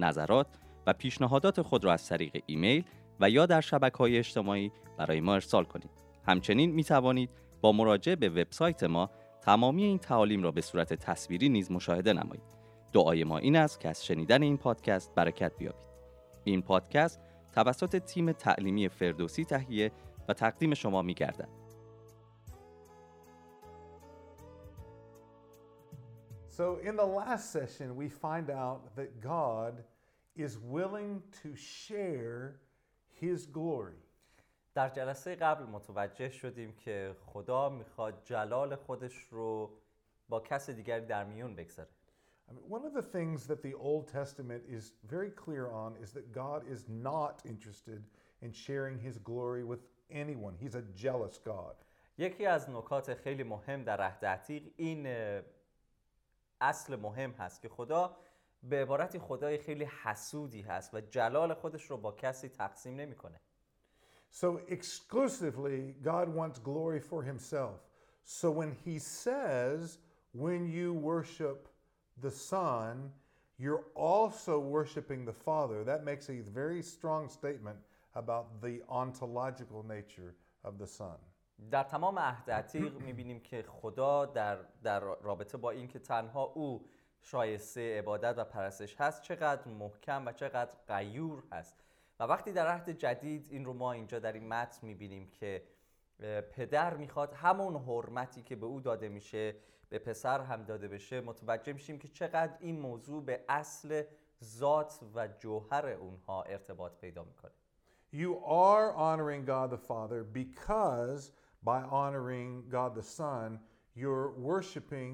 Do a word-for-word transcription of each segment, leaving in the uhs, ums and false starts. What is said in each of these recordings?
نظرات و پیشنهادات خود را از طریق ایمیل و یا در شبکه‌های اجتماعی برای ما ارسال کنید. همچنین می توانید با مراجعه به وبسایت ما تمامی این تعالیم را به صورت تصویری نیز مشاهده نمایید. دعای ما این است که از شنیدن این پادکست برکت بیابید. این پادکست توسط تیم تعلیمی فردوسی تهیه و تقدیم شما می گردد. So in the last session, we find out that God is willing to share His glory. در جلسه قبل متوجه شدیم که خدا میخواد جلال خودش رو با کس دیگری در میون بگذاره. One of the things that the Old Testament is very clear on is that God is not interested in sharing His glory with anyone. He's a jealous God. یکی از نکات خیلی مهم در عهد عتیق این اصل مهم هست که خدا به عبارتی خدای خیلی حسودی هست و جلال خودش رو با کسی تقسیم نمی‌کنه. So exclusively God wants glory for himself. So when he says when you worship the Son, you're also worshiping the Father. That makes a very strong statement about the ontological nature of the Son. در تمام عهد عتیق می‌بینیم که خدا در در رابطه با اینکه تنها او شایسته عبادت و پرستش هست چقدر محکم و چقدر غیور هست و وقتی در عهد جدید این رو ما اینجا در این متن می‌بینیم که پدر می‌خواد همون حرمتی که به او داده میشه به پسر هم داده بشه متوجه میشیم که چقدر این موضوع به اصل ذات و جوهر اونها ارتباط پیدا می‌کنه. You are honoring God the Father because by honoring God the Son, you're worshiping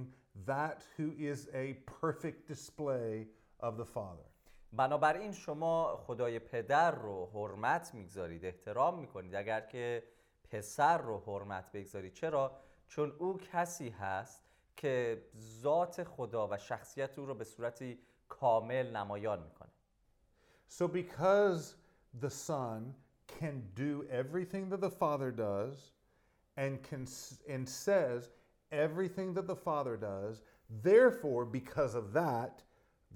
that who is a perfect display of the Father. بنابراین شما خدای پدر رو حرمت می‌گذارید، احترام می‌کنید. اگر که پسر رو حرمت بگذارید، چرا؟ چون او کسی هست که ذات خدا و شخصیت او رو به صورتی کامل نمایان می‌کنه. So because the Son can do everything that the Father does, and can, and says everything that the Father does, therefore because of that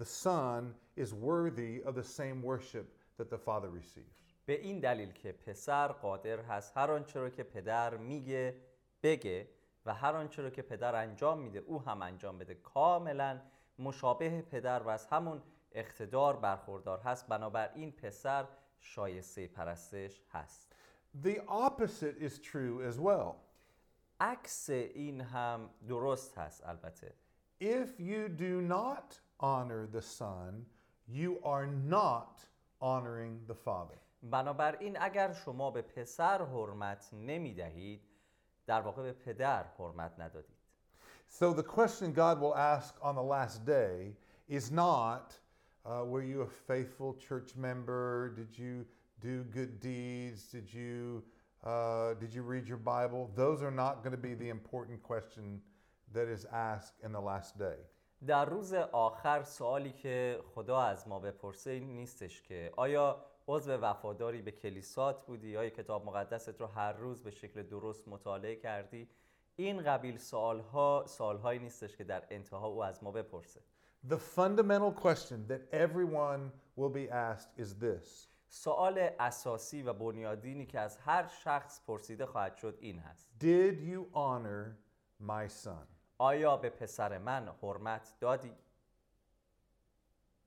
the Son is worthy of the same worship that the Father receives. به این دلیل که پسر قادر هست هر آنچه رو که پدر میگه بگه و هر آنچه رو که پدر انجام میده او هم انجام بده، کاملا مشابه پدر و از همون اقتدار برخوردار هست، بنابراین پسر شایسته پرستش هست. The opposite is true as well. عکس این هم درست هست البته. If you do not honor the Son, you are not honoring the Father. بنابراین اگر شما به پسر حرمت نمی‌دهید، در واقع به پدر حرمت ندادید. So the question God will ask on the last day is not, uh, were you a faithful church member? Did you do good deeds? Did you uh, did you read your Bible? Those are not going to be the important question that is asked in the last day. در روز آخر سوالی که خدا از ما بپرسه این نیستش که آیا عضو وفاداری به کلیسات بودی؟ آیا کتاب مقدست رو هر روز به شکل درست مطالعه کردی؟ این قبیل سوال‌ها سوال‌هایی نیستش که در انتها او از ما بپرسه. The fundamental question that everyone will be asked is this. سوال اساسی و بنیادینی که از هر شخص پرسیده خواهد شد این هست. Did you honor my son? آیا به پسر من حرمت دادی؟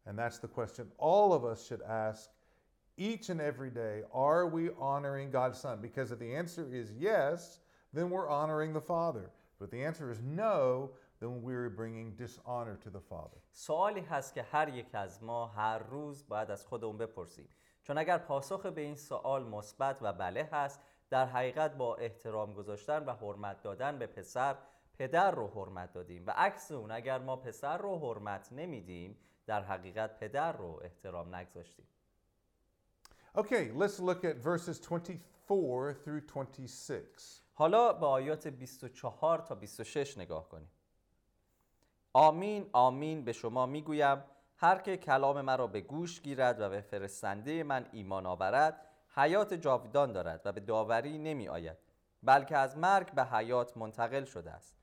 And that's the question all of us should ask each and every day. Are we honoring God's son? Because if the answer is yes, then we're honoring the Father. But if the answer is no, then we're bringing dishonor to the Father. سوالی هست که هر یک از ما هر روز باید از خودمون بپرسیم. چون اگر پاسخ به این سوال مثبت و بله هست، در حقیقت با احترام گذاشتن و حرمت دادن به پسر پدر رو حرمت دادیم و عکس اون اگر ما پسر رو حرمت نمیدیم، در حقیقت پدر رو احترام نگذاشتیم. Okay, let's look at verses twenty-four through twenty-six. حالا به آیات بیست و چهار تا بیست و شش نگاه کنیم. آمین آمین به شما میگویم هر که کلام مرا به گوش گیرد و به فرستنده من ایمان آورد حیات جاودان دارد و به داوری نمی آید بلکه از مرگ به حیات منتقل شده است.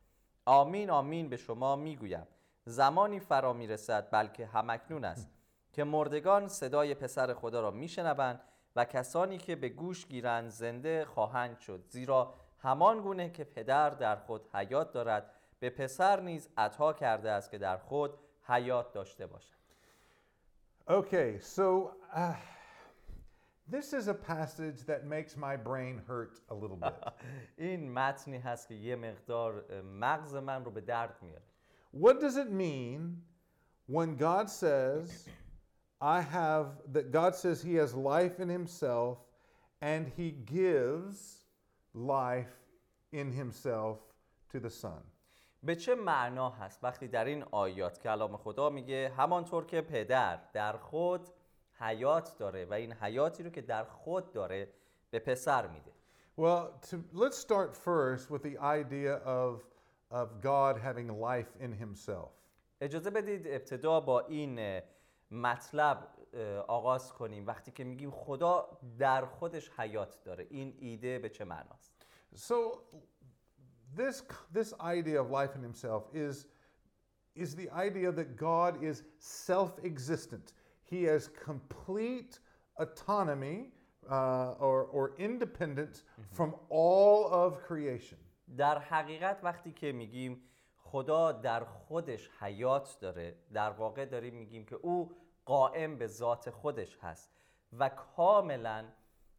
آمین آمین به شما میگویم زمانی فرا می رسد بلکه همکنون است که مردگان صدای پسر خدا را میشنوند و کسانی که به گوش گیرند زنده خواهند شد، زیرا همان گونه که پدر در خود حیات دارد به پسر نیز عطا کرده است که در خود حیات داشته باشد. Okay, so uh, this is a passage that makes my brain hurt a little bit. این متنی هست که یه مقدار مغز من رو به درد میاره. What does it mean when God says I have that God says he has life in himself and he gives life in himself to the son. به چه معنا هست وقتی در این آیات کلام خدا میگه همانطور که پدر در خود حیات داره و این حیاتی رو که در خود داره به پسر میده. Well, to, let's start first with the idea of of God having life in himself. اجازه بدید ابتدا با این مطلب آغاز کنیم وقتی که میگیم خدا در خودش حیات داره. این ایده به چه معناست؟ So this this idea of life in himself is is the idea that God is self-existent. He has complete autonomy uh, or or independence from all of creation. در حقیقت وقتی که میگیم خدا در خودش حیات داره، در واقع داریم میگیم که او قائم به ذات خودش هست و کاملا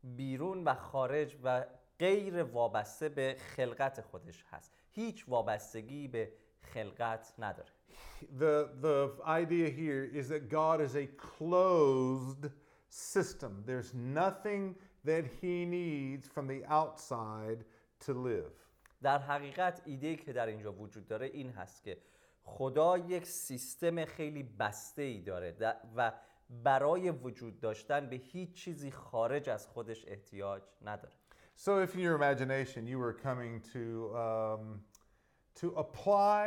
بیرون و خارج و غیر وابسته به خلقت خودش هست. هیچ وابستگی به خلقت نداره. The the idea here is that God is a closed system. There's nothing that he needs from the outside to live. در حقیقت ایده‌ای که در اینجا وجود داره این هست که خدا یک سیستم خیلی بسته‌ای داره و برای وجود داشتن به هیچ چیزی خارج از خودش احتیاج نداره. So if in your imagination you were coming to um, to apply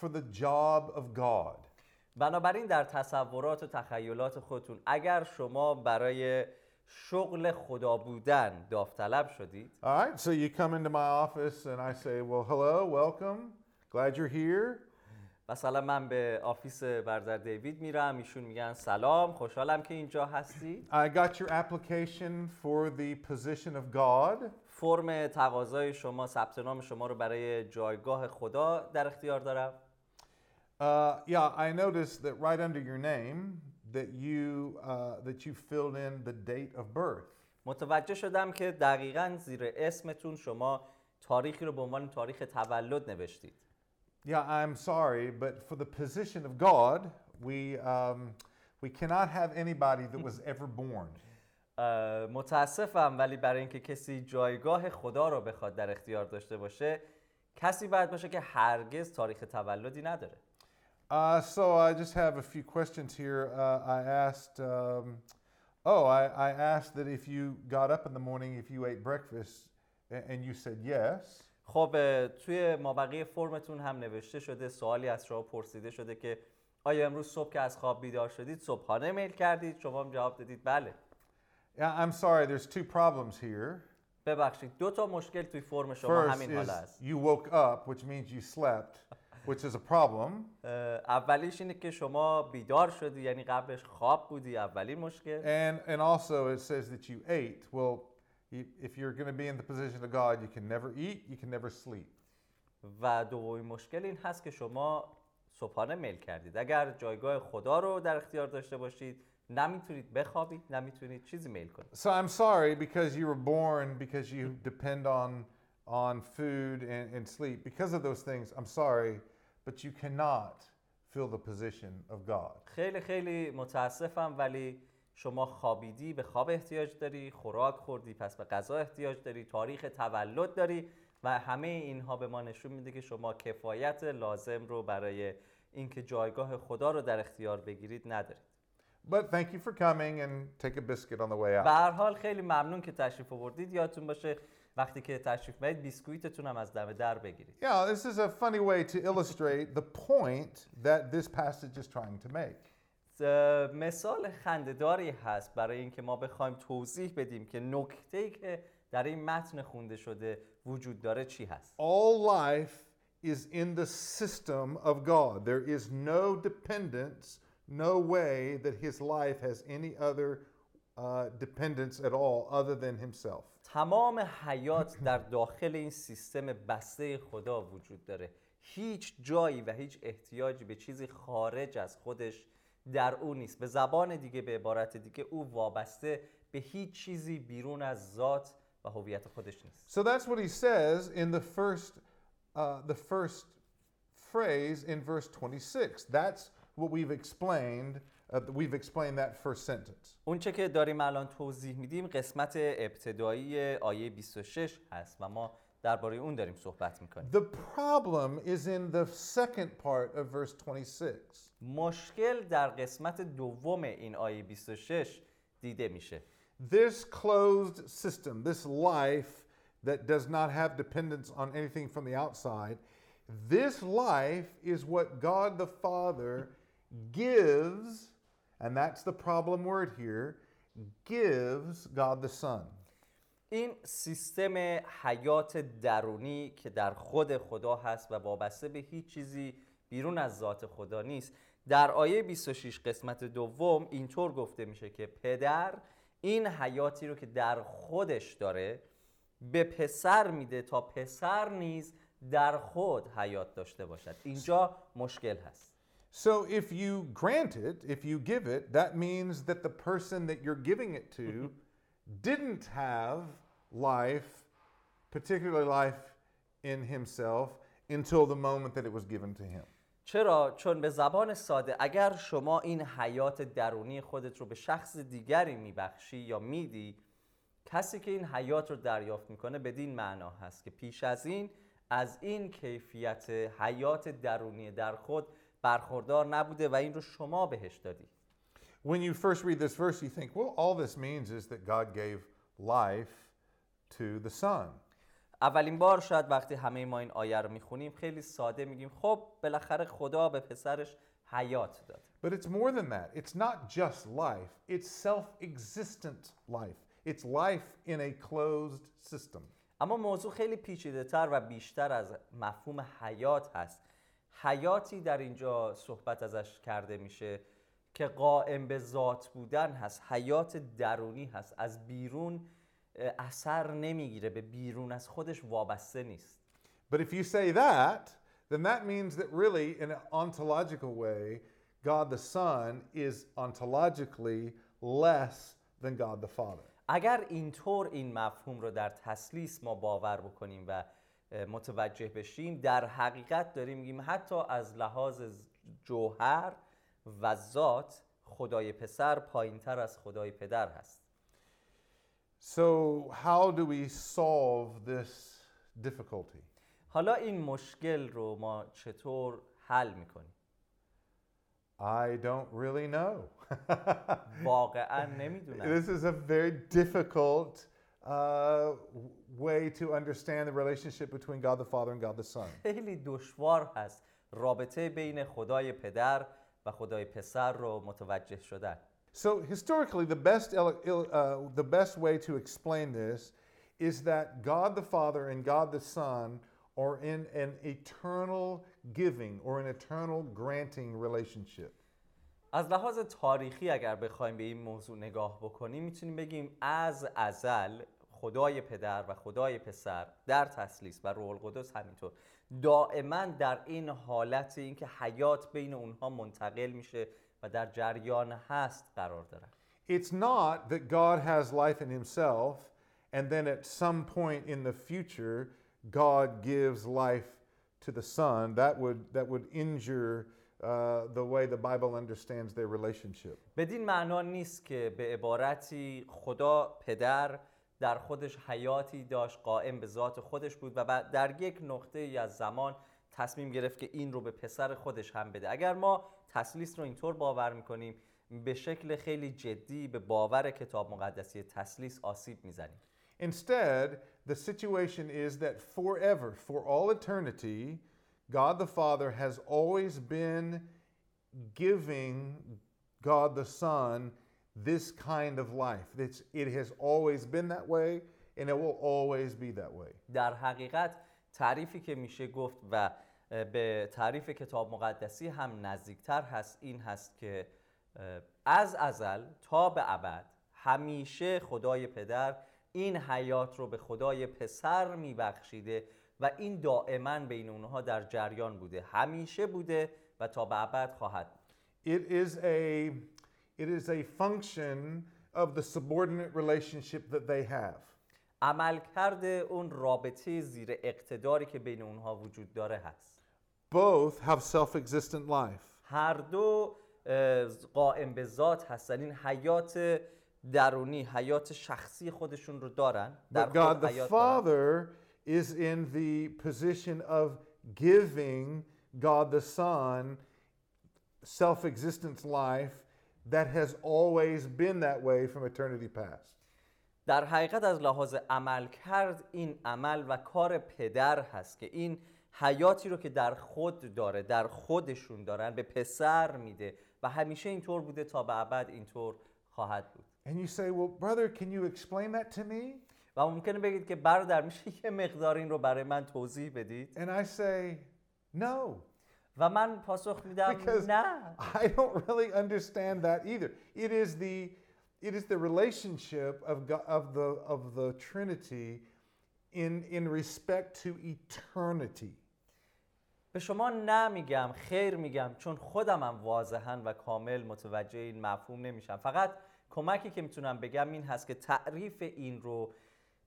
for the job of God. بنابراین در تصورات و تخیلات خودتون اگر شما برای شغل خدا بودن داوطلب شدید. All right, so you come into my office and I say, well, hello, welcome. Glad you're here. مثلا من به آفیس برادر دیوید میرم، ایشون میگن سلام، خوشحالم که اینجا هستی. I got your application for the position of God. فرم تقاضای شما، ثبت نام شما رو برای جایگاه خدا در اختیار دارم. Uh, yeah, I noticed that right under your name that you uh, that you filled in the date of birth. متوجه شدم که دقیقاً زیر اسمتون شما تاریخی رو به عنوان تاریخ تولد نوشتید. Yeah, I'm sorry, but for the position of God, we um, we cannot have anybody that was ever born. Uh, متاسفم ولی برای اینکه کسی جایگاه خدا رو بخواد در اختیار داشته باشه، کسی باید باشه که هرگز تاریخ تولدی نداره. Uh, so I just have a few questions here. Uh, I asked, um, oh, I, I asked that if you got up in the morning, if you ate breakfast, and you said yes. خب توی مابقی فرمتون هم نوشته شده، سوالی از شما پرسیده شده که آیا امروز صبح که از خواب بیدار شدید صبحانه میل کردید؟ شما هم جواب دادید بله. Yeah, I'm sorry, there's two problems here. ببخشید دو تا مشکل توی فرم شما همین حالا است. First is you woke up, which means you slept. Which is a problem. اولیش اینه که شما بیدار شدی یعنی قبلش خواب بودی، اولین مشکل. And and also it says that you ate. Well, if you're going to be in the position of God, you can never eat, you can never sleep. و دومین مشکل این هست که شما صبحانه میل کردید. اگر جایگاه خدا رو در اختیار داشته باشید، نمیتونید بخوابید، نمیتونید چیزی میل کنید. So I'm sorry because you were born because you depend on on food and, and sleep. Because of those things, I'm sorry, but you cannot fill the position of God. خیلی خیلی متاسفم ولی شما خوابیدی، به خواب احتیاج داری، خوراک خوردی پس به غذا احتیاج داری، تاریخ تولد داری و همه اینها به ما نشون میده که شما کفایت لازم رو برای اینکه جایگاه خدا رو در اختیار بگیرید ندارید. But thank you for coming and take a biscuit on the way out. به هر حال خیلی ممنون که تشریف آوردید. یادتون باشه وقتی که تشریف میارید بیسکویتتون هم از دم در بگیرید. Yeah, this is a funny way to illustrate the point that this passage is trying to make. مثال خنده‌داری هست برای اینکه ما بخوایم توضیح بدیم که نکته‌ای که در این متن خونده شده وجود داره چی هست. All life is in the system of God. There is no dependence, no way that his life has any other uh, dependence at all other than himself. تمام حیات در داخل این سیستم بسته خدا وجود داره. هیچ جایی و هیچ احتیاجی به چیزی خارج از خودش در او نیست. به زبان دیگه، به عبارت دیگه، او وابسته به هیچ چیزی بیرون از ذات و هویت خودش نیست. So that's what he says in the first Uh, the first phrase in verse twenty-six. That's what we've explained. Uh, we've explained that first sentence. اونچه که داریم الان توضیح میدیم قسمت ابتدایی آیه بیست و شش هست و ما درباره اون داریم صحبت میکنیم. The problem is in the second part of verse twenty-six. مشکل در قسمت دوم این آیه بیست و شش دیده میشه. This closed system, this life that does not have dependence on anything from the outside. This life is what God the Father gives, and that's the problem word here, gives God the Son. این سیستم حیات درونی که در خود خدا هست و وابسته به هیچ چیزی بیرون از ذات خدا نیست. در آیه بیست و شش قسمت دوم اینطور گفته میشه که پدر این حیاتی رو که در خودش داره به پسر میده تا پسر نیز در خود حیات داشته باشد. اینجا مشکل هست. So if you grant it, if you give it, that means that the person that you're giving it to didn't have life, particularly life in himself, until the moment that it was given to him. چرا؟ چون به زبان ساده اگر شما این حیات درونی خودت رو به شخص دیگری میبخشی یا میدی، کسی که این حیات رو دریافت میکنه بدین معنا هست که پیش از این از این کیفیت حیات درونی در خود برخوردار نبوده و این رو شما بهش دادی. When you first read this verse you think, well, all this means is that God gave life to the Son. اولین بار شاید وقتی همه ما این آیه رو میخونیم خیلی ساده میگیم خب بالاخره خدا به پسرش حیات داد. But it's more than that. It's not just life. It's self-existent life. It's life in a closed system. اما موضوع خیلی پیچیده‌تر و بیشتر از مفهوم حیات هست. حیاتی در اینجا صحبت ازش کرده میشه که قائم به ذات بودن هست. حیات درونی هست. از بیرون اثر نمیگیره. به بیرون از خودش وابسته نیست. But if you say that, then that means that really in an ontological way, God the Son is ontologically less than God the Father. اگر اینطور این مفهوم رو در تثلیث ما باور بکنیم و متوجه بشیم، در حقیقت داریم میگیم حتی از لحاظ جوهر و ذات خدای پسر پایینتر از خدای پدر هست. So how do we solve this difficulty? حالا این مشکل رو ما چطور حل میکنیم؟ I don't really know. واقعاً نمیدونم. This is a very difficult uh, way to understand the relationship between God the Father and God the Son. خیلی دشوار هست رابطه بین خدای پدر و خدای پسر رو متوجه شدن. So historically the best uh, the best way to explain this is that God the Father and God the Son or in an eternal giving or an eternal granting relationship. از لحاظ تاریخی اگر بخوایم به این موضوع نگاه بکنیم میتونیم بگیم از ازل خدای پدر و خدای پسر در تثلیث و روح القدس همینطور دائما در این حالت اینکه حیات بین اونها منتقل میشه و در جریان هست قرار دارن. It's not that God has life in himself and then at some point in the future God gives life to the Son. That would that would injure uh, the way the Bible understands their relationship. بدین معنا نیست که به عبارتی خدا پدر در خودش حیاتی داشت قائم به ذات خودش بود و در یک نقطه‌ای از زمان تصمیم گرفت که این رو به پسر خودش هم بده. اگر ما تثلیث رو اینطور باور می‌کنیم، به شکل خیلی جدی به باور کتاب مقدسی تثلیث آسیب می‌زنیم. Instead, the situation is that forever, for all eternity, God the Father has always been giving God the Son this kind of life. It's, it has always been that way and it will always be that way. در حقیقت تعریفی که میشه گفت و به تعریف کتاب مقدسی هم نزدیکتر هست این هست که از ازل تا به ابد همیشه خدای پدر این حیات رو به خدای پسر میبخشیده و این دائما بین اونها در جریان بوده، همیشه بوده و تا به ابد خواهد. It is a it is a function of the subordinate relationship that they have. عملکرد اون رابطه زیر اقتداری که بین اونها وجود داره هست. Both have self-existent life. هر دو قائم به ذات هستن، این حیات درونی، حیات شخصی خودشون رو دارن. در But God the Father is in the position of giving God the Son self-existence life that has always been that way from eternity past. در حقیقت از لحاظ عمل کرد این عمل و کار پدر هست که این حیاتی رو که در خود داره، در خودشون دارن، به پسر میده و همیشه اینطور بوده، تا به ابد اینطور خواهد بود. And you say, well, brother, can you explain that to me? و ممکنه بگید که برادر میشه یه مقدار این رو برای من توضیح بدید؟ And I say, no. و من پاسخ میدم نه. I don't really understand that either. It is the It is the relationship of God, of the of the Trinity in in respect to eternity. به شما نمیگم، خیر میگم، چون خودم هم واضحاً و کامل متوجه این مفهوم نمیشم. فقط کمکی که میتونم بگم این هست که تعریف این رو،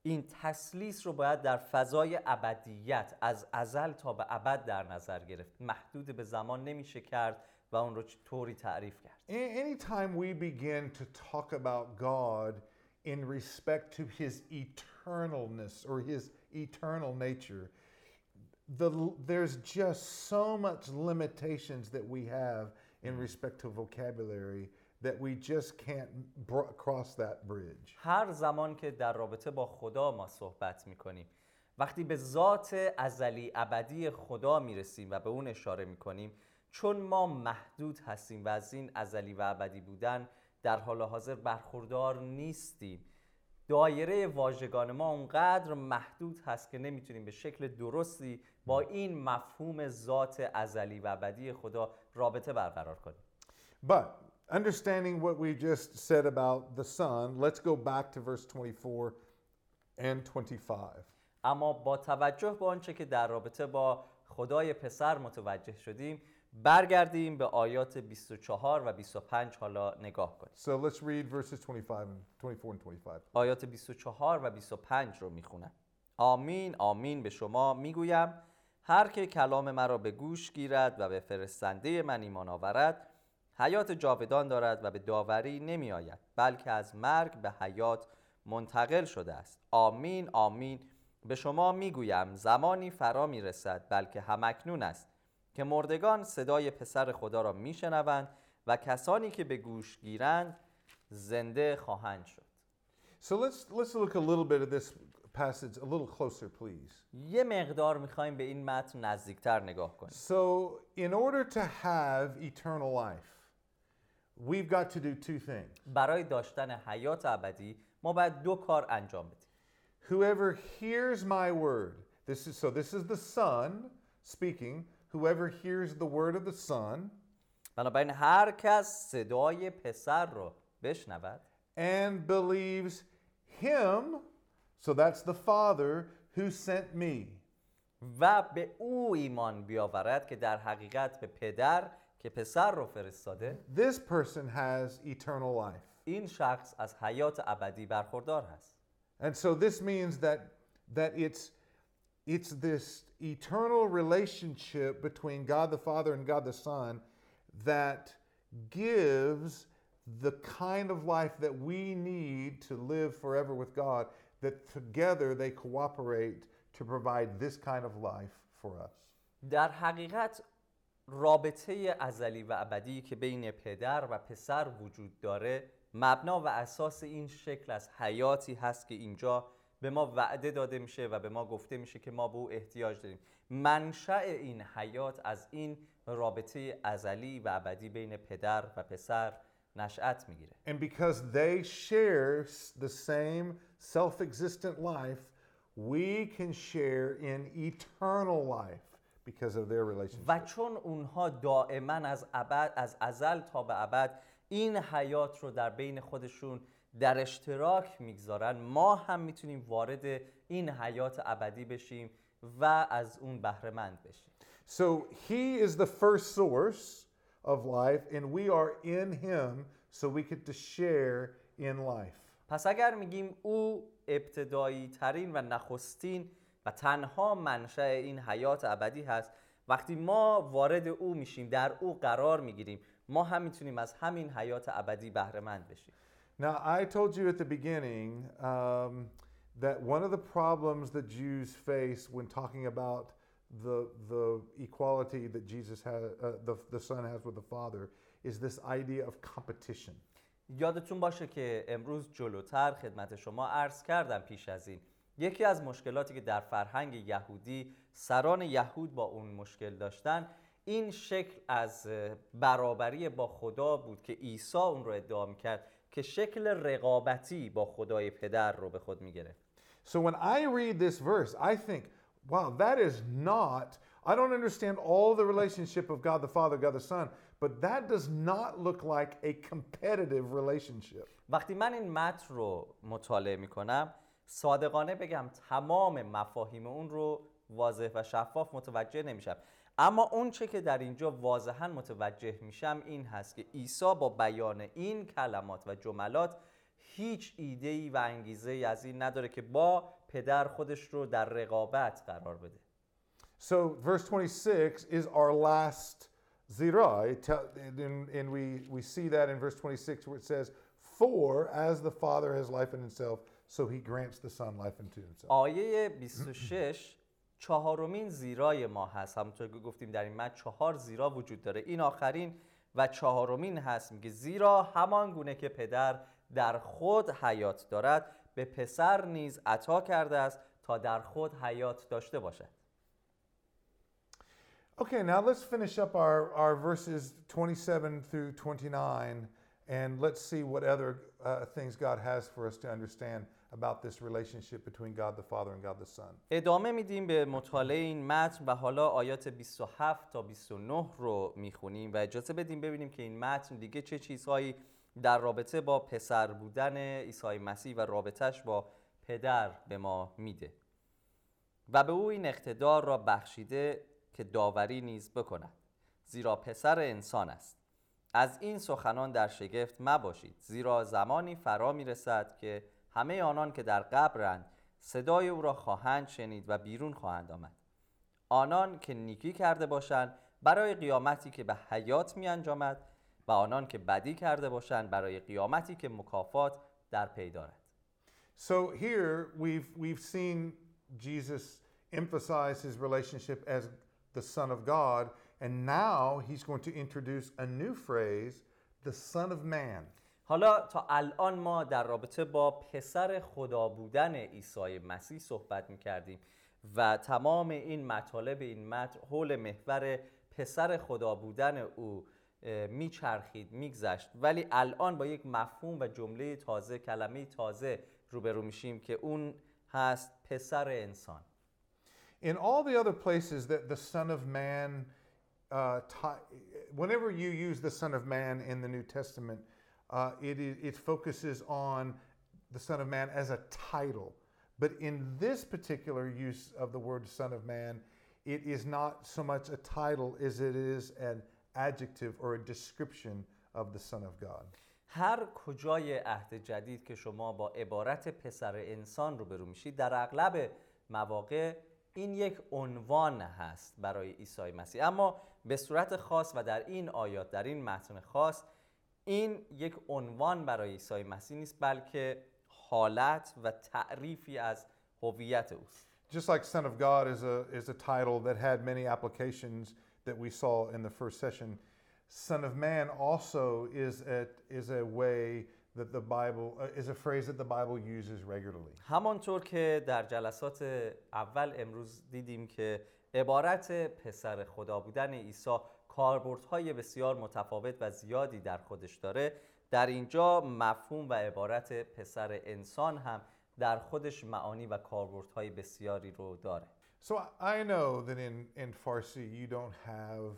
این تثلیث رو باید در فضای ابدیت، از ازل تا به ابد در نظر گرفت. محدود به زمان نمیشه کرد و اون رو طوری تعریف کرد. Anytime we begin to talk about God in respect to his eternalness or his eternal nature, the, there's just so much limitations that we have in respect to vocabulary that we just can't br- cross that bridge. هر زمان که در رابطه با خدا ما صحبت می‌کنیم، وقتی به ذات ازلی ابدی خدا می‌رسیم و به اون اشاره می‌کنیم، چون ما محدود هستیم و از این ازلی و ابدی بودن در حال حاضر برخوردار نیستیم، دایره واژگان ما اونقدر محدود هست که نمیتونیم به شکل درستی با این مفهوم ذات ازلی و ابدی خدا رابطه برقرار کنیم. But understanding what we just said about the Son, let's go back to verse twenty-four and twenty-five. اما با توجه به آنچه که در رابطه با خدای پسر متوجه شدیم، برگردیم به آیات بیست و چهار و بیست و پنج حالا نگاه کنیم. So let's read verses twenty-five and twenty-four and twenty-five. آیات بیست و چهار و بیست و پنج رو میخونم. آمین آمین به شما میگویم هر که کلام مرا به گوش گیرد و به فرستنده من ایمان آورد حیات جاودان دارد و به داوری نمی آید، بلکه از مرگ به حیات منتقل شده است. آمین آمین به شما میگویم زمانی فرا میرسد، بلکه همکنون است، که مردگان صدای پسر خدا را میشنوند و کسانی که به گوش گیرند زنده خواهند شد. So let's let's look a little bit at this passage a little closer please. یه مقدار می‌خوایم به این متن نزدیک‌تر نگاه کنیم. So in order to have eternal life we've got to do two things. برای داشتن حیات ابدی ما باید دو کار انجام بدیم. Whoever hears my word. This is so this is the Son speaking. Whoever hears the word of the Son, بنابراین هر کس صدای پسر رو بشنود and believes him, so that's the Father who sent me. و به او ایمان بیاورد که در حقیقت به پدر که پسر رو فرستاده. This person has eternal life. این شخص از حیات ابدی برخوردار هست. And so this means that that it's It's this eternal relationship between God the Father and God the Son that gives the kind of life that we need to live forever with God, that together they cooperate to provide this kind of life for us. در حقیقت رابطه ازلی و ابدی که بین پدر و پسر وجود داره مبنا و اساس این شکل از حیاتی هست که اینجا به ما وعده داده میشه و به ما گفته میشه که ما به او احتیاج داریم. منشأ این حیات از این رابطه ازلی و ابدی بین پدر و پسر نشأت میگیره. And because they share the same self-existent life, we can share in eternal life because of their relationship. و چون اونها دائما از ابد از ازل تا به ابد این حیات رو در بین خودشون در اشتراک میگذارن، ما هم میتونیم وارد این حیات ابدی بشیم و از اون بهره مند بشیم. So he is the first source of life and we are in him so we get to share in life. پس اگر میگیم او ابتدایی ترین و نخستین و تنها منشأ این حیات ابدی هست، وقتی ما وارد او میشیم، در او قرار میگیریم، ما هم میتونیم از همین حیات ابدی بهره مند بشیم. Now, I told you at the beginning um, that one of the problems that Jews face when talking about the the equality that Jesus has, uh, the the Son has with the Father, is this idea of competition. یادتون باشه که امروز جلوتر خدمت شما عرض کردم پیش از این. یکی از مشکلاتی که در فرهنگ یهودی سران یهود با اون مشکل داشتن، این شکل از برابری با خدا بود که عیسی اون رو ادعا می‌کرد، که شکل رقابتی با خدای پدر رو به خود میگیره. So when I read this verse, I think, wow, that is not, I don't understand all the relationship of God the Father, God the Son, but that does not look like a competitive relationship. وقتی من این متن رو مطالعه میکنم، صادقانه بگم تمام مفاهیم اون رو واضح و شفاف متوجه نمیشم. اما اون چه که در اینجا واضحاً متوجه میشم این هست که عیسی با بیان این کلمات و جملات هیچ ایده‌ای و انگیزه‌ای از این نداره که با پدر خودش رو در رقابت قرار بده. So verse twenty-six is our last zirah, and we we see that in verse twenty-six where it says, for as the Father has life in himself, so he grants the Son life into himself. آیه بیست و شش چهارمین زیرای ما هست. همونطور که گفتیم در این متن چهار زیرا وجود داره، این آخرین و چهارمین هست. میگه زیرا همان گونه که پدر در خود حیات دارد به پسر نیز عطا کرده است تا در خود حیات داشته باشد. Okay, now let's finish up our our verses twenty-seven through twenty-nine and let's see what other uh, things God has for us to understand about this relationship between God the Father and God the Son. ادامه میدیم به مطالعه این متن و حالا آیات بیست و هفت تا بیست و نه رو میخونیم و اجازه بدیم ببینیم که این متن دیگه چه چیزهایی در رابطه با پسر بودن عیسی مسیح و رابطه‌اش با پدر به ما میده. و به او این اقتدار را بخشیده که داوری نیز بکند، زیرا پسر انسان است. از این سخنان در شگفت مباشید، زیرا زمانی فرا میرسد که همه آنان که در قبرند صدای او را خواهند شنید و بیرون خواهند آمد. آنان که نیکی کرده باشند برای قیامتی که به حیات می انجامد و آنان که بدی کرده باشند برای قیامتی که مکافات در پی دارد. So here we've we've seen Jesus emphasize his relationship as the Son of God, and now he's going to introduce a new phrase, the Son of Man. حالا تا الان ما در رابطه با پسر خدا بودن عیسی مسیح صحبت می‌کردیم و تمام این مطالب این متن حول محور پسر خدا بودن او میچرخید، میگذشت، ولی الان با یک مفهوم و جمله تازه، کلمه تازه روبرو میشیم که اون هست پسر انسان. In all the other places that the Son of Man, uh, t- whenever you use the Son of Man in the New Testament, Uh, it, it focuses on the Son of Man as a title. But in this particular use of the word Son of Man, it is not so much a title as it is an adjective or a description of the Son of God. هر کجای عهد جدید که شما با عبارت پسر انسان روبرو میشید، در اغلب مواقع این یک عنوان هست برای عیسی مسیح. اما به صورت خاص و در این آیات، در این متن خاص، این یک عنوان برای عیسی مسیح نیست، بلکه حالت و تعریفی از هویت اوست. just like Son of God is a is a title that had many applications that we saw in the first session, Son of Man also is a, is a way that the Bible uh, is a phrase that the Bible uses regularly. همانطور که در جلسات اول امروز دیدیم که عبارت پسر خدا بودن عیسی کاربردهای بسیار متفاوت و زیادی در خودش داره، در اینجا مفهوم و عبارت پسر انسان هم در خودش معانی و کاربردهای بسیاری رو داره. So I know that in in Farsi you don't have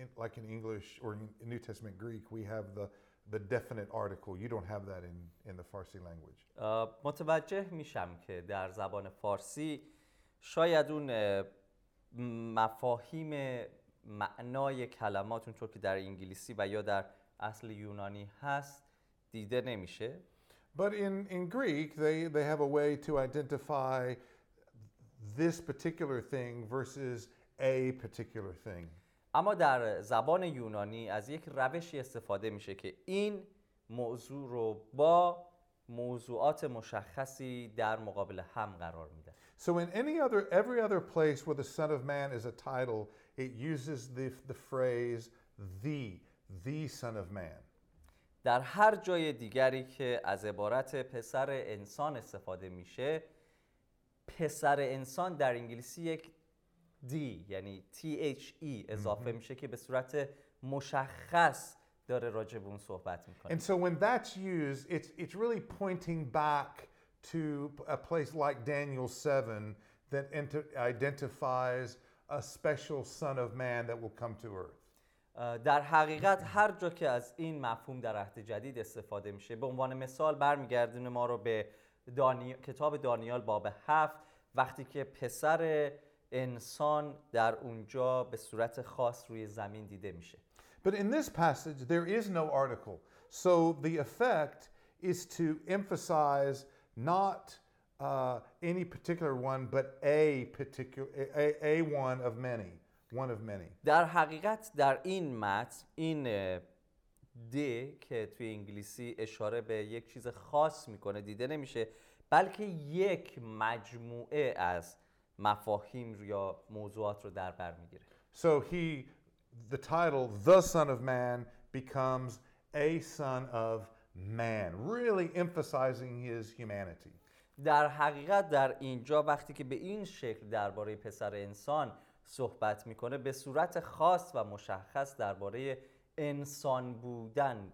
in, like in English or in New Testament Greek we have the the definite article. You don't have that in in the Farsi language. متوجه میشم که در زبان فارسی شاید اون مفاهیم معنای کلمات اونطور که در انگلیسی و یا در اصل یونانی هست دیده نمیشه. But in in Greek they they have a way to identify this particular thing versus a particular thing. اما در زبان یونانی از یک روشی استفاده میشه که این موضوع رو با موضوعات مشخصی در مقابل هم قرار میده. So in any other every other place where the Son of Man is a title, it uses the the phrase the the Son of Man. در هر جای دیگری که از عبارت پسر انسان استفاده میشه، پسر انسان در انگلیسی یک D یعنی تی اچ ای اضافه میشه که به صورت مشخص داره راجع به اون صحبت میکنه. And so when that's used it's it's really pointing back to a place like Daniel seven that identifies a special son of man that will come to earth. در حقیقت هر جا که از این مفهوم در عهد جدید استفاده میشه، به عنوان مثال برمیگردونه ما رو به دانی... کتاب دانیال باب هفت، وقتی که پسر انسان در اونجا به صورت خاص روی زمین دیده میشه. But in this passage there is no article. So the effect is to emphasize not uh, any particular one but a particular a, a one of many. One of many. در حقیقت در این متن این د که توی انگلیسی اشاره به یک چیز خاص میکنه دیده نمیشه، بلکه یک مجموعه از مفاهیم یا موضوعات رو در بر میگیره. So he the title the Son of Man becomes a son of man, really emphasizing his humanity. در حقیقت در اینجا وقتی که به این شکل درباره پسر انسان صحبت میکنه، به صورت خاص و مشخص درباره انسان بودن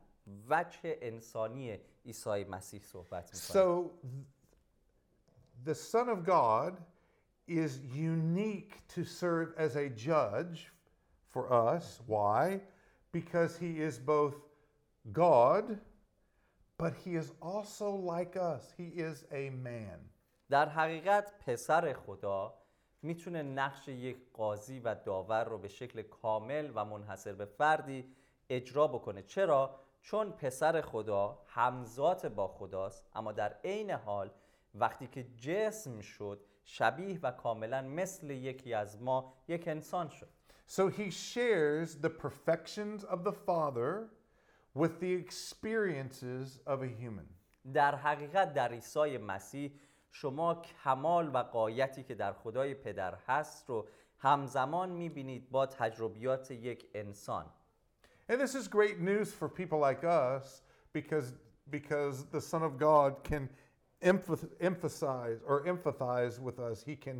وجه انسانی عیسی مسیح صحبت میکنه. So the Son of God is unique to serve as a judge for us. Why? Because he is both God but he is also like us. He is a man. در حقیقت پسر خدا میتونه نقش یک قاضی و داور رو به شکل کامل و منحصر به فردی اجرا بکنه. چرا؟ چون پسر خدا همذات با خداست، اما در عین حال وقتی که جسم شد شبیه و کاملا مثل یکی از ما یک انسان شد. So he shares the perfections of the Father with the experiences of a human. در حقیقت در عیسی مسیح شما کمال و غایتی که در خدای پدر هست رو همزمان می‌بینید با تجربیات یک انسان. And this is great news for people like us because because the Son of God can emphasize or empathize with us. He can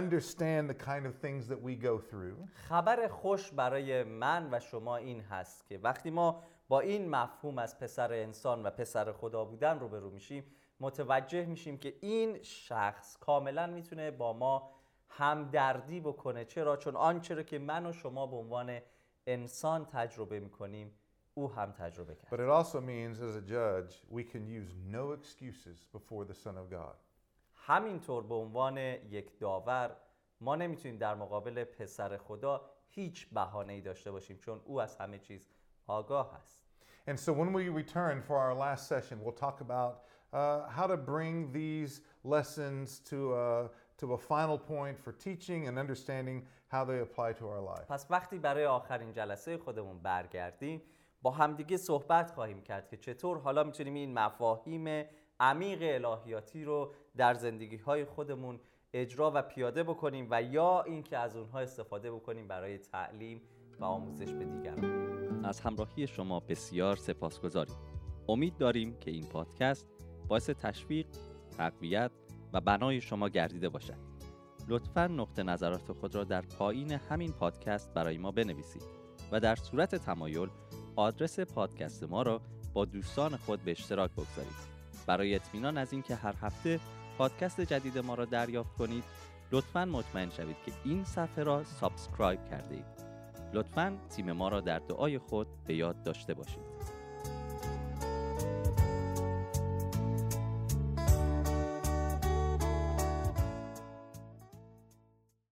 understand the kind of things that we go through. خبر خوش برای من و شما این هست که وقتی ما با این مفهوم از پسر انسان و پسر خدا بودن روبرو میشیم، متوجه میشیم که این شخص کاملا میتونه با ما همدردی بکنه. چرا؟ چون آنچه را که من و شما به عنوان انسان تجربه میکنیم او هم تجربه کرد. But it also means as a judge we can use no excuses before the Son of God. همینطور به عنوان یک داور ما نمیتونیم در مقابل پسر خدا هیچ بهانه‌ای داشته باشیم، چون او از همه چیز آگاه است. And so when we return for our last session we'll talk about Uh, how to bring these lessons to a to a final point for teaching and understanding how they apply to our life. پس وقتی برای آخرین جلسه خودمون برگردیم، با همدیگه صحبت خواهیم کرد که چطور حالا میتونیم این مفاهیم عمیق الهیاتی رو در زندگی‌های خودمون اجرا و پیاده بکنیم و یا اینکه از اونها استفاده بکنیم برای تعلیم و آموزش به دیگران. از همراهی شما بسیار سپاسگزاریم. امید داریم که این پادکست باعث تشویق، تقویت و بنای شما گردیده باشد. لطفاً نقطه نظرات خود را در پایین همین پادکست برای ما بنویسید و در صورت تمایل آدرس پادکست ما را با دوستان خود به اشتراک بگذارید. برای اطمینان از اینکه هر هفته پادکست جدید ما را دریافت کنید، لطفاً مطمئن شوید که این صفحه را سابسکرایب کرده اید. لطفاً تیم ما را در دعای خود به یاد داشته باشید.